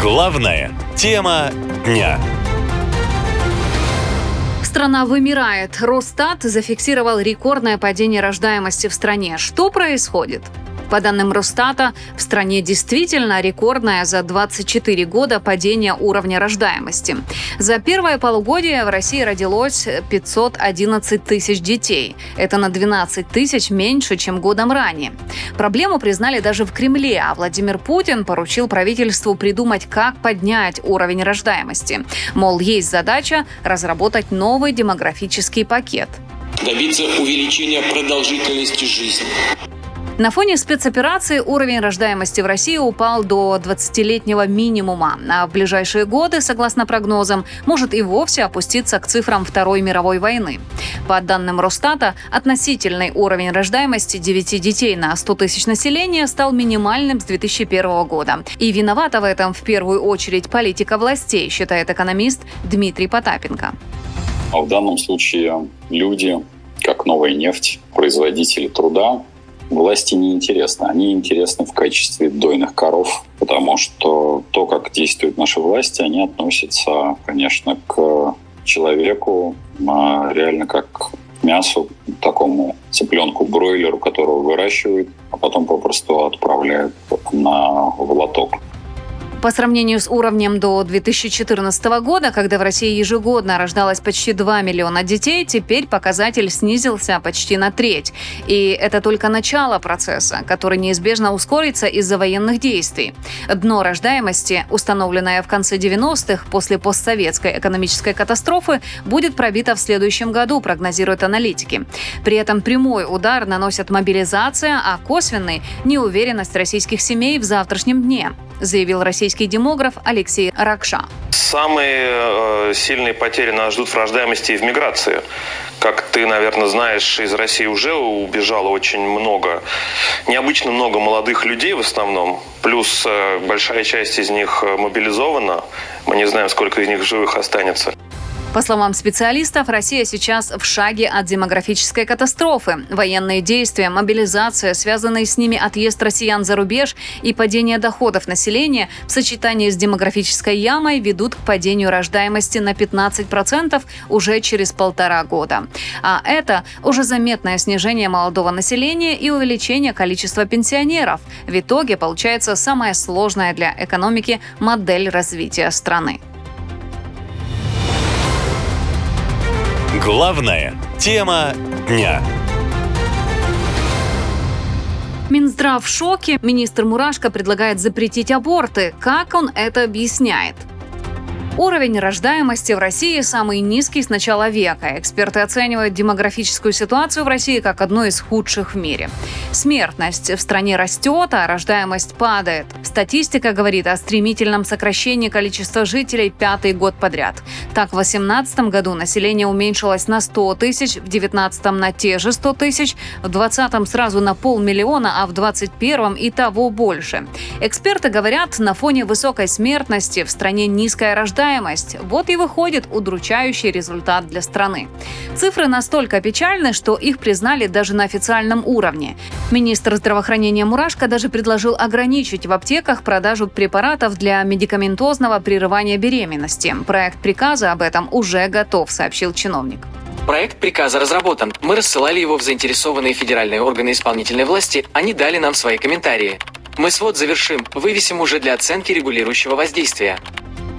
Главная тема дня. Страна вымирает. Росстат зафиксировал рекордное падение рождаемости в стране. Что происходит? По данным Росстата, в стране действительно рекордное за 24 года падение уровня рождаемости. За первое полугодие в России родилось 511 тысяч детей. Это на 12 тысяч меньше, чем годом ранее. Проблему признали даже в Кремле, а Владимир Путин поручил правительству придумать, как поднять уровень рождаемости. Мол, есть задача разработать новый демографический пакет. Добиться увеличения продолжительности жизни. На фоне спецоперации уровень рождаемости в России упал до 20-летнего минимума. А в ближайшие годы, согласно прогнозам, может и вовсе опуститься к цифрам Второй мировой войны. По данным Росстата, относительный уровень рождаемости 9 детей на 100 тысяч населения стал минимальным с 2001 года. И виновата в этом в первую очередь политика властей, считает экономист Дмитрий Потапенко. А в данном случае люди, как новая нефть, производители труда, власти неинтересны. Они интересны в качестве дойных коров, потому что то, как действуют наши власти, они относятся, конечно, к человеку, реально как к мясу, к такому цыпленку-бройлеру, которого выращивают, а потом попросту отправляют в лоток. По сравнению с уровнем до 2014 года, когда в России ежегодно рождалось почти 2 миллиона детей, теперь показатель снизился почти на треть. И это только начало процесса, который неизбежно ускорится из-за военных действий. Дно рождаемости, установленное в конце 90-х после постсоветской экономической катастрофы, будет пробито в следующем году, прогнозируют аналитики. При этом прямой удар наносят мобилизация, а косвенный – неуверенность российских семей в завтрашнем дне, заявил российский демограф Алексей Ракша. Самые сильные потери нас ждут в рождаемости и в миграции. Как ты, наверное, знаешь, из России уже убежало очень много, необычно много молодых людей в основном, плюс большая часть из них мобилизована. Мы не знаем, сколько из них живых останется. По словам специалистов, Россия сейчас в шаге от демографической катастрофы. Военные действия, мобилизация, связанные с ними отъезд россиян за рубеж и падение доходов населения в сочетании с демографической ямой ведут к падению рождаемости на 15% уже через 1,5 года. А это уже заметное снижение молодого населения и увеличение количества пенсионеров. В итоге получается самая сложная для экономики модель развития страны. Главная тема дня. Минздрав в шоке. Министр Мурашко предлагает запретить аборты. Как он это объясняет? Уровень рождаемости в России самый низкий с начала века. Эксперты оценивают демографическую ситуацию в России как одну из худших в мире. Смертность в стране растет, а рождаемость падает. Статистика говорит о стремительном сокращении количества жителей 5-й год подряд. Так, в 2018 году население уменьшилось на 100 тысяч, в 2019 на те же 100 тысяч, в 2020 сразу на 500 000, а в 2021 и того больше. Эксперты говорят, на фоне высокой смертности в стране низкая рождаемость. Вот и выходит удручающий результат для страны. Цифры настолько печальны, что их признали даже на официальном уровне. Министр здравоохранения Мурашко даже предложил ограничить в аптеках продажу препаратов для медикаментозного прерывания беременности. Проект приказа об этом уже готов, сообщил чиновник. Проект приказа разработан. Мы рассылали его в заинтересованные федеральные органы исполнительной власти. Они дали нам свои комментарии. Мы свод завершим, вывесим уже для оценки регулирующего воздействия.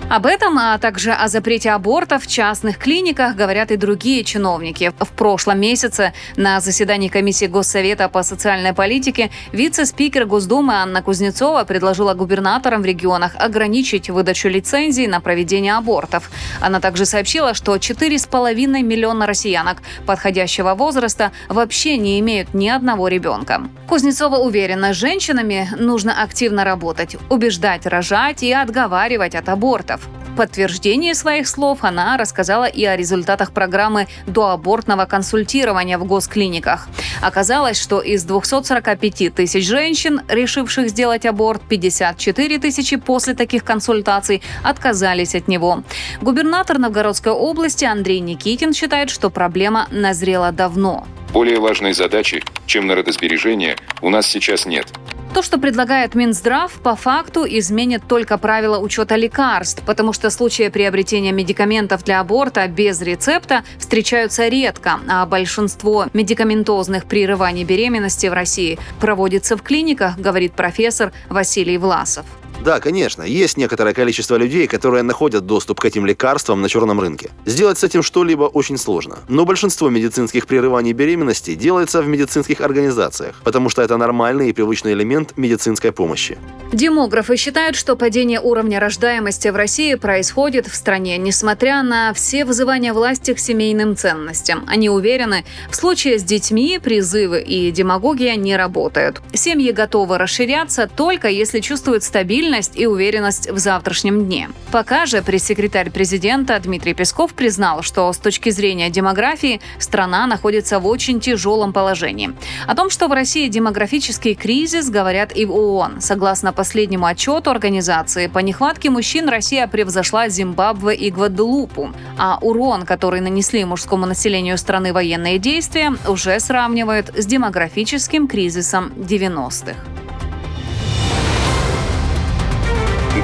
Об этом, а также о запрете абортов в частных клиниках говорят и другие чиновники. В прошлом месяце на заседании комиссии Госсовета по социальной политике вице-спикер Госдумы Анна Кузнецова предложила губернаторам в регионах ограничить выдачу лицензий на проведение абортов. Она также сообщила, что 4,5 миллиона россиянок подходящего возраста вообще не имеют ни одного ребенка. Кузнецова уверена, с женщинами нужно активно работать, убеждать рожать и отговаривать от абортов. В подтверждение своих слов она рассказала и о результатах программы доабортного консультирования в госклиниках. Оказалось, что из 245 тысяч женщин, решивших сделать аборт, 54 тысячи после таких консультаций отказались от него. Губернатор Новгородской области Андрей Никитин считает, что проблема назрела давно. Более важной задачи, чем народосбережение, у нас сейчас нет. То, что предлагает Минздрав, по факту изменит только правила учета лекарств, потому что случаи приобретения медикаментов для аборта без рецепта встречаются редко, а большинство медикаментозных прерываний беременности в России проводится в клиниках, говорит профессор Василий Власов. Да, конечно, есть некоторое количество людей, которые находят доступ к этим лекарствам на черном рынке. Сделать с этим что-либо очень сложно. Но большинство медицинских прерываний беременности делается в медицинских организациях, потому что это нормальный и привычный элемент медицинской помощи. Демографы считают, что падение уровня рождаемости в России происходит в стране, несмотря на все вызывания власти к семейным ценностям. Они уверены, в случае с детьми призывы и демагогия не работают. Семьи готовы расширяться только если чувствуют стабильность и уверенность в завтрашнем дне. Пока же пресс-секретарь президента Дмитрий Песков признал, что с точки зрения демографии страна находится в очень тяжелом положении. О том, что в России демографический кризис, говорят и в ООН. Согласно последнему отчету организации, по нехватке мужчин Россия превзошла Зимбабве и Гваделупу. А урон, который нанесли мужскому населению страны военные действия, уже сравнивают с демографическим кризисом 90-х.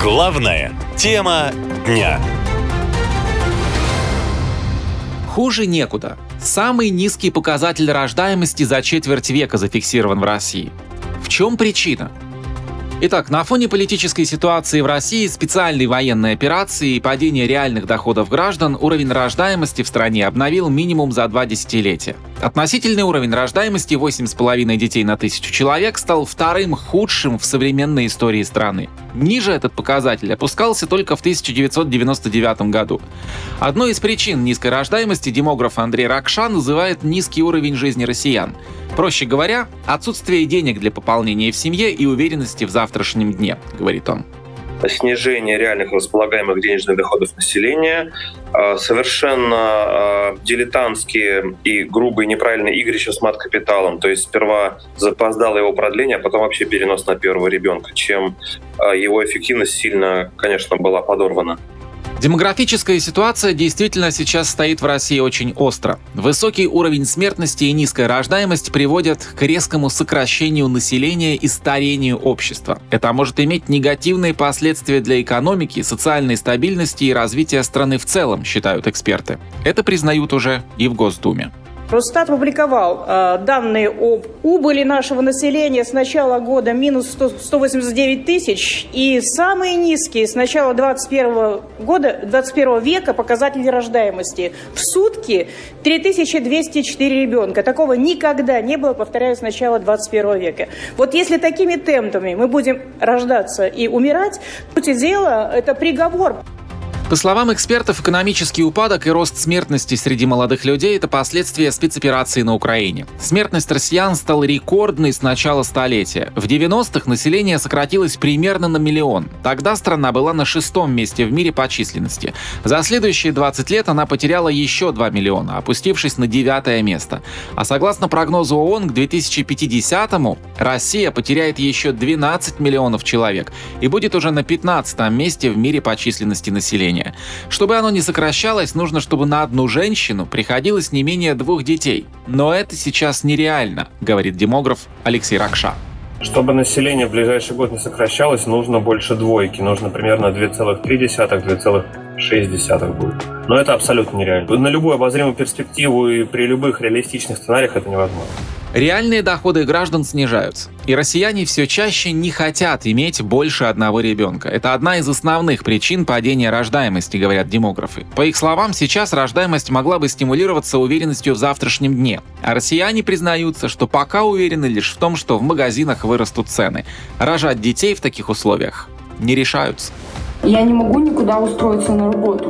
Главная тема дня. Хуже некуда. Самый низкий показатель рождаемости за четверть века зафиксирован в России. В чем причина? Итак, на фоне политической ситуации в России, специальной военной операции и падения реальных доходов граждан, уровень рождаемости в стране обновил минимум за 2 десятилетия. Относительный уровень рождаемости 8,5 детей на 1000 человек стал вторым худшим в современной истории страны. Ниже этот показатель опускался только в 1999 году. Одной из причин низкой рождаемости демограф Андрей Ракша называет низкий уровень жизни россиян. Проще говоря, отсутствие денег для пополнения в семье и уверенности в завтрашнем дне, говорит он. Снижение реальных располагаемых денежных доходов населения, совершенно дилетантские и грубые неправильные игрища с мат-капиталом, то есть сперва запоздало его продление, а потом вообще перенос на первого ребенка, чем его эффективность сильно, конечно, была подорвана. Демографическая ситуация действительно сейчас стоит в России очень остро. Высокий уровень смертности и низкая рождаемость приводят к резкому сокращению населения и старению общества. Это может иметь негативные последствия для экономики, социальной стабильности и развития страны в целом, считают эксперты. Это признают уже и в Госдуме. Росстат опубликовал данные об убыли нашего населения с начала года минус 189 тысяч и самые низкие с начала 21 века показатели рождаемости. В сутки 3204 ребенка. Такого никогда не было, повторяю, с начала 21 века. Вот если такими темпами мы будем рождаться и умирать, по сути дела, это приговор. По словам экспертов, экономический упадок и рост смертности среди молодых людей – это последствия спецоперации на Украине. Смертность россиян стала рекордной с начала столетия. В 90-х население сократилось примерно на 1 миллион. Тогда страна была на 6-м месте в мире по численности. За следующие 20 лет она потеряла еще 2 миллиона, опустившись на 9-е место. А согласно прогнозу ООН, к 2050-му Россия потеряет еще 12 миллионов человек и будет уже на 15-м месте в мире по численности населения. Чтобы оно не сокращалось, нужно, чтобы на одну женщину приходилось не менее 2 детей. Но это сейчас нереально, говорит демограф Алексей Ракша. Чтобы население в ближайший год не сокращалось, нужно больше 2. Нужно примерно 2,3-2,6 будет. Но это абсолютно нереально. На любую обозримую перспективу и при любых реалистичных сценариях это невозможно. Реальные доходы граждан снижаются. И россияне все чаще не хотят иметь больше 1 ребенка. Это одна из основных причин падения рождаемости, говорят демографы. По их словам, сейчас рождаемость могла бы стимулироваться уверенностью в завтрашнем дне. А россияне признаются, что пока уверены лишь в том, что в магазинах вырастут цены. Рожать детей в таких условиях не решаются. Я не могу никуда устроиться на работу,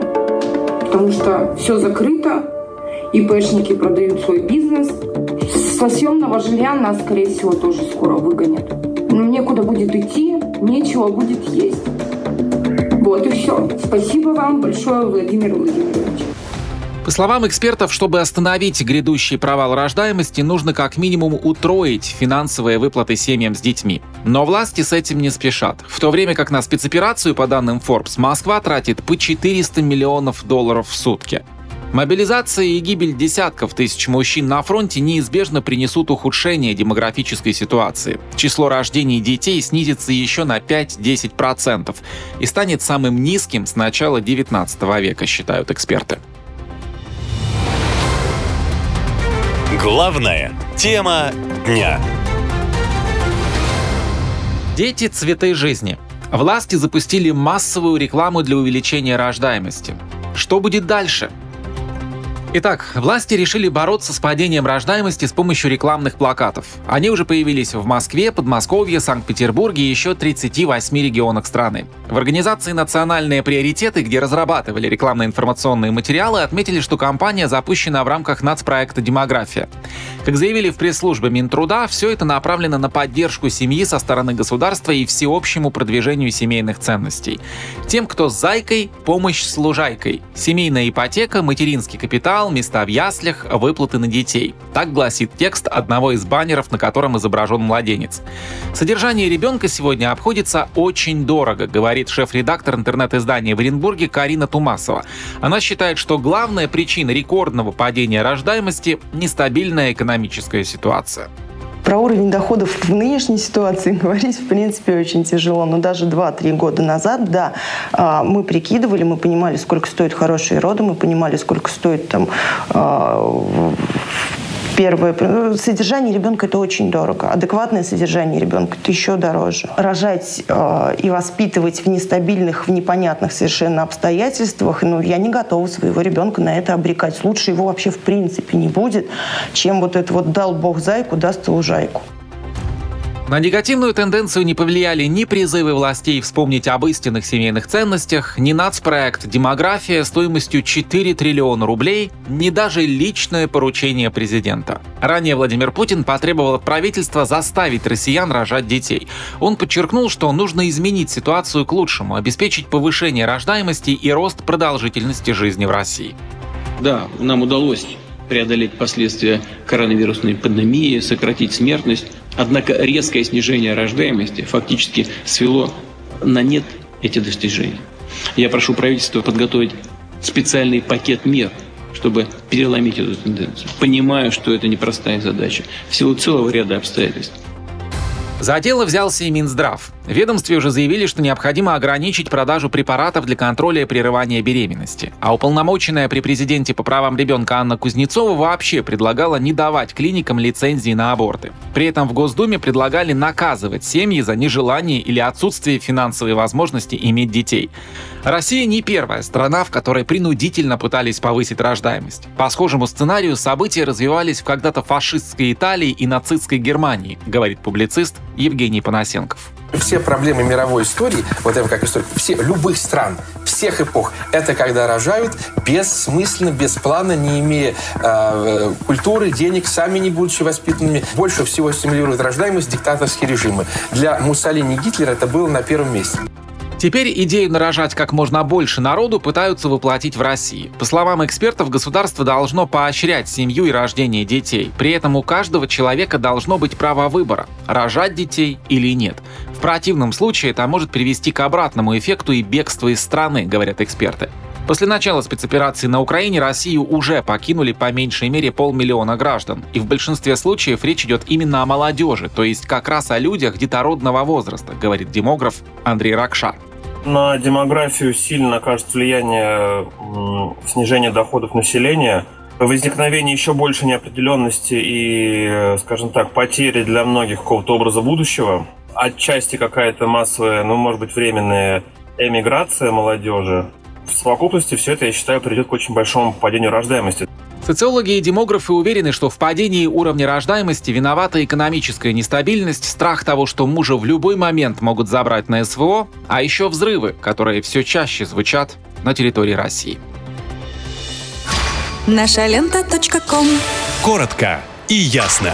потому что все закрыто, ИПшники продают свой бизнес. Со съемного жилья нас, скорее всего, тоже скоро выгонят. Некуда будет идти, нечего будет есть. Вот и все. Спасибо вам большое, Владимир Владимирович. По словам экспертов, чтобы остановить грядущий провал рождаемости, нужно как минимум утроить финансовые выплаты семьям с детьми. Но власти с этим не спешат. В то время как на спецоперацию, по данным Forbes, Москва тратит по $400 миллионов в сутки. Мобилизация и гибель десятков тысяч мужчин на фронте неизбежно принесут ухудшение демографической ситуации. Число рождений детей снизится еще на 5-10% и станет самым низким с начала 19 века, считают эксперты. Главная тема дня. Дети – цветы жизни. Власти запустили массовую рекламу для увеличения рождаемости. Что будет дальше? Итак, власти решили бороться с падением рождаемости с помощью рекламных плакатов. Они уже появились в Москве, Подмосковье, Санкт-Петербурге и еще 38 регионах страны. В организации «Национальные приоритеты», где разрабатывали рекламно-информационные материалы, отметили, что кампания запущена в рамках нацпроекта «Демография». Как заявили в пресс-службе Минтруда, все это направлено на поддержку семьи со стороны государства и всеобщему продвижению семейных ценностей. Тем, кто с зайкой, помощь с лужайкой. Семейная ипотека, материнский капитал, места в яслях, выплаты на детей. Так гласит текст одного из баннеров, на котором изображен младенец. Содержание ребенка сегодня обходится очень дорого, говорит шеф-редактор интернет-издания в Оренбурге Карина Тумасова. Она считает, что главная причина рекордного падения рождаемости – нестабильная экономическая ситуация. Про уровень доходов в нынешней ситуации говорить, в принципе, очень тяжело. Но даже 2-3 года назад, да, мы прикидывали, мы понимали, сколько стоят хорошие роды, мы понимали, сколько стоит там первое. Содержание ребенка – это очень дорого. Адекватное содержание ребенка – это еще дороже. Рожать и воспитывать в нестабильных, в непонятных совершенно обстоятельствах, я не готова своего ребенка на это обрекать. Лучше его вообще в принципе не будет, чем вот это вот «дал Бог зайку, даст и лужайку». На негативную тенденцию не повлияли ни призывы властей вспомнить об истинных семейных ценностях, ни нацпроект «Демография» стоимостью 4 триллиона рублей, ни даже личное поручение президента. Ранее Владимир Путин потребовал от правительства заставить россиян рожать детей. Он подчеркнул, что нужно изменить ситуацию к лучшему, обеспечить повышение рождаемости и рост продолжительности жизни в России. Да, нам удалось преодолеть последствия коронавирусной пандемии, сократить смертность. Однако резкое снижение рождаемости фактически свело на нет эти достижения. Я прошу правительство подготовить специальный пакет мер, чтобы переломить эту тенденцию. Понимаю, что это непростая задача в силу целого ряда обстоятельств. За дело взялся и Минздрав. В ведомстве уже заявили, что необходимо ограничить продажу препаратов для контроля и прерывания беременности. А уполномоченная при президенте по правам ребенка Анна Кузнецова вообще предлагала не давать клиникам лицензии на аборты. При этом в Госдуме предлагали наказывать семьи за нежелание или отсутствие финансовой возможности иметь детей. Россия не первая страна, в которой принудительно пытались повысить рождаемость. По схожему сценарию события развивались в когда-то фашистской Италии и нацистской Германии, говорит публицист Евгений Понасенков. Все проблемы мировой истории, вот это как история, любых стран, всех эпох, это когда рожают бессмысленно, без плана, не имея культуры, денег, сами не будучи воспитанными. Больше всего стимулирует рождаемость диктаторские режимы. Для Муссолини и Гитлера это было на первом месте. Теперь идею нарожать как можно больше народу пытаются воплотить в России. По словам экспертов, государство должно поощрять семью и рождение детей. При этом у каждого человека должно быть право выбора – рожать детей или нет. В противном случае это может привести к обратному эффекту и бегству из страны, говорят эксперты. После начала спецоперации на Украине Россию уже покинули по меньшей мере 500 000 граждан. И в большинстве случаев речь идет именно о молодежи, то есть как раз о людях детородного возраста, говорит демограф Андрей Ракша. На демографию сильно окажет влияние снижения доходов населения, возникновение еще больше неопределенности и, скажем так, потери для многих какого-то образа будущего, отчасти какая-то массовая, может быть, временная эмиграция молодежи. В совокупности все это, я считаю, приведет к очень большому падению рождаемости. Социологи и демографы уверены, что в падении уровня рождаемости виновата экономическая нестабильность, страх того, что мужа в любой момент могут забрать на СВО, а еще взрывы, которые все чаще звучат на территории России. Наша лента.ком. Коротко и ясно.